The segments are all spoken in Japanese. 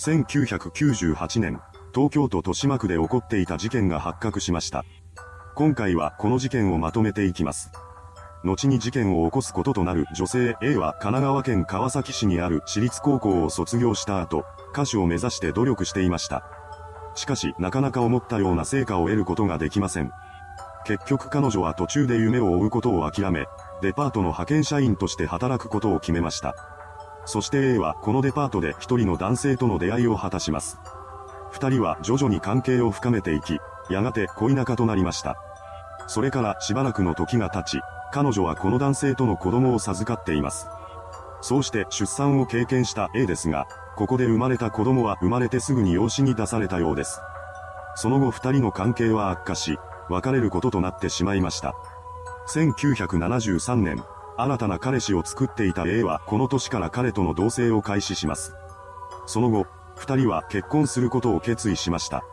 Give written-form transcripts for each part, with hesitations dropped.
1998年、東京都豊島区で起こっていた事件が発覚しました。今回はこの事件をまとめていきます。後に事件を起こすこととなる女性 A は神奈川県川崎市にある私立高校を卒業した後、歌手を目指して努力していました。しかし、なかなか思ったような成果を得ることができません。結局彼女は途中で夢を追うことを諦め、デパートの派遣社員として働くことを決めました。そして A はこのデパートで一人の男性との出会いを果たします。二人は徐々に関係を深めていき、やがて恋仲となりました。それからしばらくの時が経ち、彼女はこの男性との子供を授かっています。そうして出産を経験した A ですが、ここで生まれた子供は生まれてすぐに養子に出されたようです。その後二人の関係は悪化し、別れることとなってしまいました。1973年、新たな彼氏を作っていた A はこの年から彼との同棲を開始します。その後、二人は結婚することを決意しました。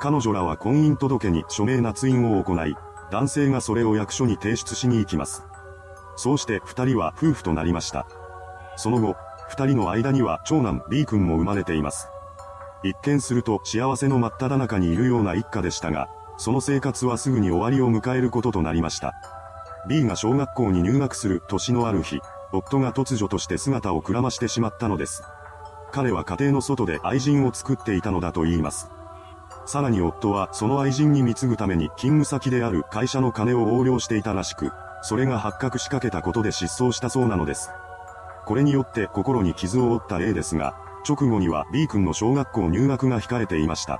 彼女らは婚姻届に署名捺印を行い、男性がそれを役所に提出しに行きます。そうして二人は夫婦となりました。その後、二人の間には長男 B 君も生まれています。一見すると幸せの真っただ中にいるような一家でしたが、その生活はすぐに終わりを迎えることとなりました。B が小学校に入学する年のある日、夫が突如として姿をくらましてしまったのです。彼は家庭の外で愛人を作っていたのだと言います。さらに夫はその愛人に貢ぐために勤務先である会社の金を横領していたらしく、それが発覚しかけたことで失踪したそうなのです。これによって心に傷を負った A ですが、直後には B 君の小学校入学が控えていました。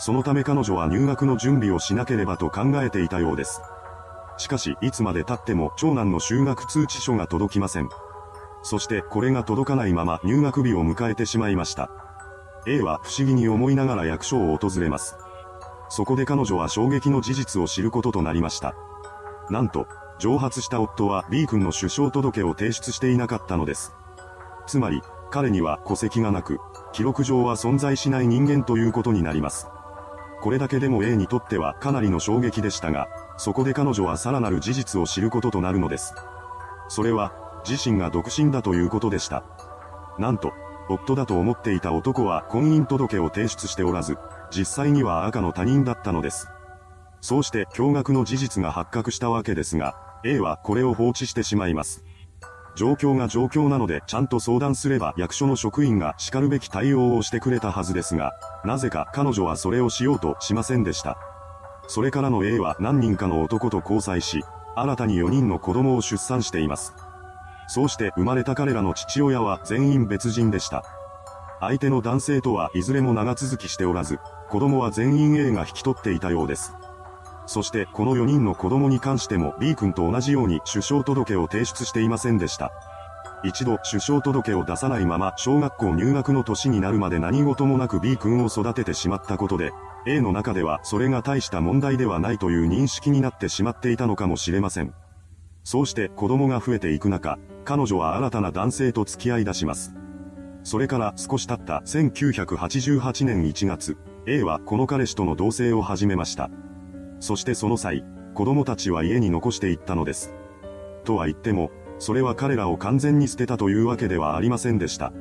そのため彼女は入学の準備をしなければと考えていたようです。しかし、いつまで経っても長男の就学通知書が届きません。そして、これが届かないまま入学日を迎えてしまいました。A は不思議に思いながら役所を訪れます。そこで彼女は衝撃の事実を知ることとなりました。なんと、蒸発した夫は B 君の出生届を提出していなかったのです。つまり、彼には戸籍がなく、記録上は存在しない人間ということになります。これだけでも A にとってはかなりの衝撃でしたが、そこで彼女はさらなる事実を知ることとなるのです。それは、自身が独身だということでした。なんと、夫だと思っていた男は婚姻届を提出しておらず、実際には赤の他人だったのです。そうして驚愕の事実が発覚したわけですが、A はこれを放置してしまいます。状況が状況なのでちゃんと相談すれば役所の職員がしかるべき対応をしてくれたはずですが、なぜか彼女はそれをしようとしませんでした。それからの A は何人かの男と交際し、新たに4人の子供を出産しています。そうして生まれた彼らの父親は全員別人でした。相手の男性とはいずれも長続きしておらず、子供は全員 A が引き取っていたようです。そしてこの4人の子供に関しても B 君と同じように出生届を提出していませんでした。一度出生届を出さないまま小学校入学の年になるまで何事もなく B 君を育ててしまったことで、A の中ではそれが大した問題ではないという認識になってしまっていたのかもしれません。そうして子供が増えていく中、彼女は新たな男性と付き合い出します。それから少し経った1988年1月、A はこの彼氏との同棲を始めました。そしてその際、子供たちは家に残していったのです。とは言っても、それは彼らを完全に捨てたというわけではありませんでした。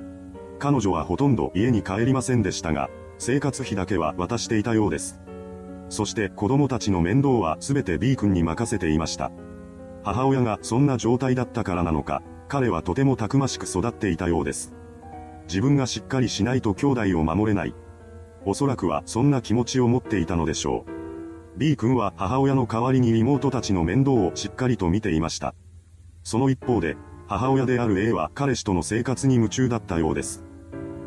彼女はほとんど家に帰りませんでしたが、生活費だけは渡していたようです。そして子供たちの面倒はすべて B 君に任せていました。母親がそんな状態だったからなのか、彼はとてもたくましく育っていたようです。自分がしっかりしないと兄弟を守れない。おそらくはそんな気持ちを持っていたのでしょう。B 君は母親の代わりに妹たちの面倒をしっかりと見ていました。その一方で、母親である A は彼氏との生活に夢中だったようです。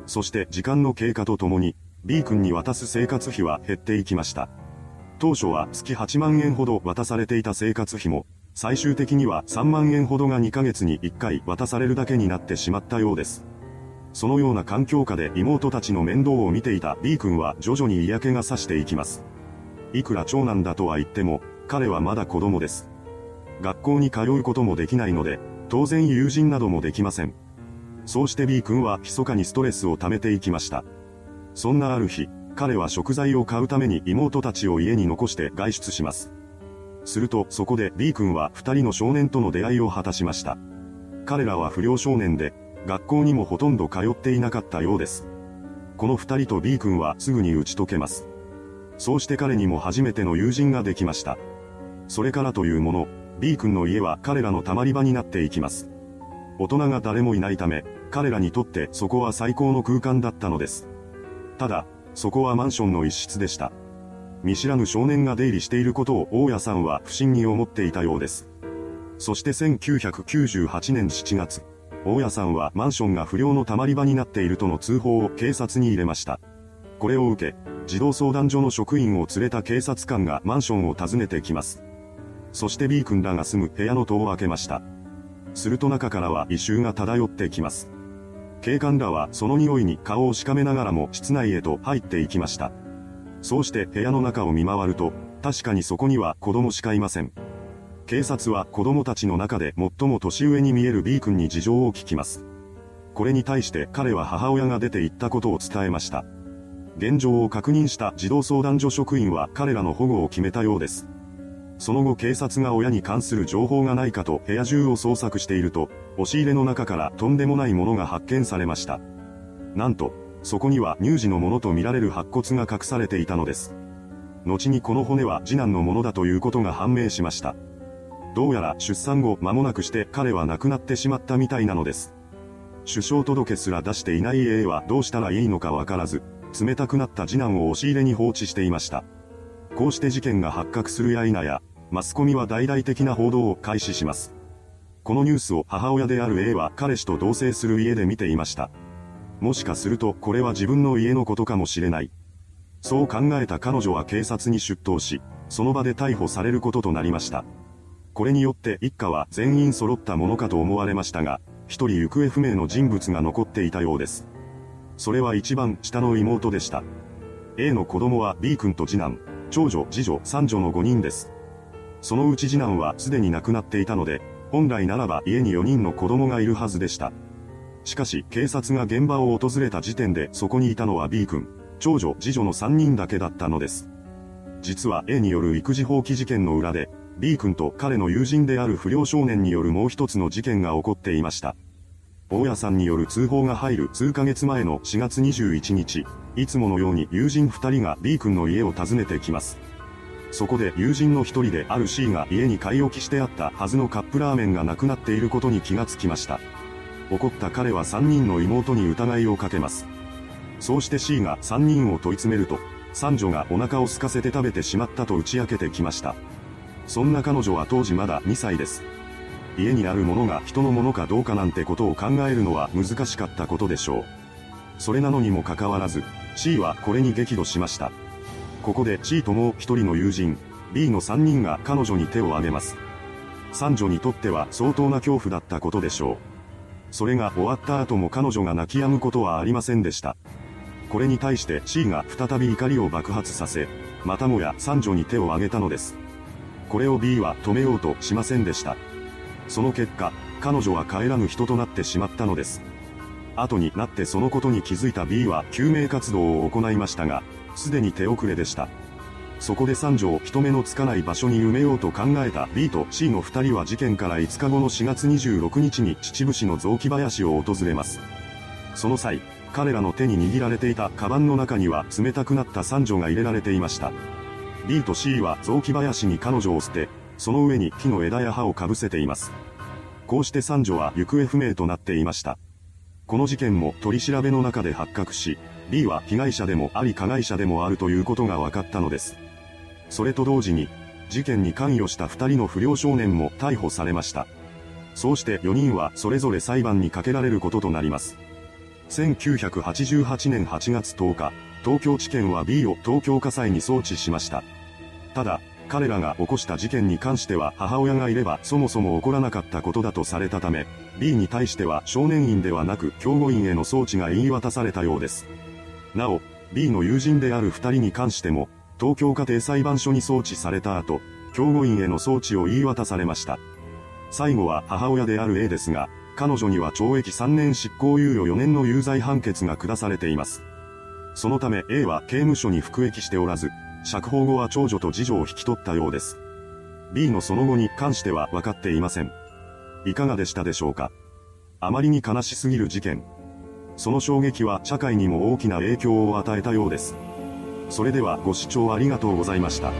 そして時間の経過とともに、B 君に渡す生活費は減っていきました。当初は月8万円ほど渡されていた生活費も、最終的には3万円ほどが2ヶ月に1回渡されるだけになってしまったようです。そのような環境下で妹たちの面倒を見ていた B 君は徐々に嫌気がさしていきます。いくら長男だとは言っても、彼はまだ子供です。学校に通うこともできないので、当然友人などもできません。そうして B 君は密かにストレスを溜めていきました。そんなある日、彼は食材を買うために妹たちを家に残して外出します。すると、そこで B 君は二人の少年との出会いを果たしました。彼らは不良少年で、学校にもほとんど通っていなかったようです。この二人と B 君はすぐに打ち解けます。そうして彼にも初めての友人ができました。それからというもの、B 君の家は彼らの溜まり場になっていきます。大人が誰もいないため、彼らにとってそこは最高の空間だったのです。ただ、そこはマンションの一室でした。見知らぬ少年が出入りしていることを大家さんは不審に思っていたようです。そして1998年7月、大家さんはマンションが不良の溜まり場になっているとの通報を警察に入れました。これを受け、児童相談所の職員を連れた警察官がマンションを訪ねてきます。そして B 君らが住む部屋の戸を開けました。すると中からは異臭が漂ってきます。警官らはその匂いに顔をしかめながらも室内へと入っていきました。そうして部屋の中を見回ると、確かにそこには子供しかいません。警察は子供たちの中で最も年上に見える B 君に事情を聞きます。これに対して彼は母親が出て行ったことを伝えました。現状を確認した児童相談所職員は彼らの保護を決めたようです。その後警察が親に関する情報がないかと部屋中を捜索していると、押し入れの中からとんでもないものが発見されました。なんと、そこには乳児のものとみられる白骨が隠されていたのです。後にこの骨は次男のものだということが判明しました。どうやら出産後間もなくして彼は亡くなってしまったみたいなのです。出生届すら出していない A はどうしたらいいのかわからず、冷たくなった次男を押し入れに放置していました。こうして事件が発覚するや否や、マスコミは大々的な報道を開始します。このニュースを母親である A は彼氏と同棲する家で見ていました。もしかするとこれは自分の家のことかもしれない。そう考えた彼女は警察に出頭し、その場で逮捕されることとなりました。これによって一家は全員揃ったものかと思われましたが、一人行方不明の人物が残っていたようです。それは一番下の妹でした。A の子供は B 君と次男、長女、次女、三女の5人です。そのうち次男はすでに亡くなっていたので、本来ならば家に4人の子供がいるはずでした。しかし警察が現場を訪れた時点でそこにいたのは B 君、長女、次女の3人だけだったのです。実は A による育児放棄事件の裏で、B 君と彼の友人である不良少年によるもう一つの事件が起こっていました。大家さんによる通報が入る数ヶ月前の4月21日、いつものように友人2人が B 君の家を訪ねてきます。そこで友人の一人である C が家に買い置きしてあったはずのカップラーメンがなくなっていることに気がつきました。怒った彼は3人の妹に疑いをかけます。そうして C が3人を問い詰めると、三女がお腹を空かせて食べてしまったと打ち明けてきました。そんな彼女は当時まだ2歳です。家にあるものが人のものかどうかなんてことを考えるのは難しかったことでしょう。それなのにもかかわらず、C はこれに激怒しました。ここで C ともう一人の友人、B の3人が彼女に手を挙げます。三女にとっては相当な恐怖だったことでしょう。それが終わった後も彼女が泣き止むことはありませんでした。これに対して C が再び怒りを爆発させ、またもや三女に手を挙げたのです。これを B は止めようとしませんでした。その結果、彼女は帰らぬ人となってしまったのです。後になってそのことに気づいた B は救命活動を行いましたが、すでに手遅れでした。そこで三女を人目のつかない場所に埋めようと考えた B と C の2人は事件から5日後の4月26日に秩父市の雑木林を訪れます。その際、彼らの手に握られていたカバンの中には冷たくなった三女が入れられていました。B と C は雑木林に彼女を捨て、その上に木の枝や葉をかぶせています。こうして三女は行方不明となっていました。この事件も取り調べの中で発覚し、B は被害者でもあり加害者でもあるということが分かったのです。それと同時に、事件に関与した2人の不良少年も逮捕されました。そうして4人はそれぞれ裁判にかけられることとなります。1988年8月10日、東京地検は B を東京家裁に送致しました。ただ、彼らが起こした事件に関しては母親がいればそもそも起こらなかったことだとされたため、B に対しては少年院ではなく教護院への送致が言い渡されたようです。なお、B の友人である2人に関しても、東京家庭裁判所に送致された後、教護院への送致を言い渡されました。最後は母親である A ですが、彼女には懲役3年執行猶予4年の有罪判決が下されています。そのため A は刑務所に服役しておらず、釈放後は長女と次女を引き取ったようです。B のその後に関しては分かっていません。いかがでしたでしょうか。あまりに悲しすぎる事件。その衝撃は社会にも大きな影響を与えたようです。それではご視聴ありがとうございました。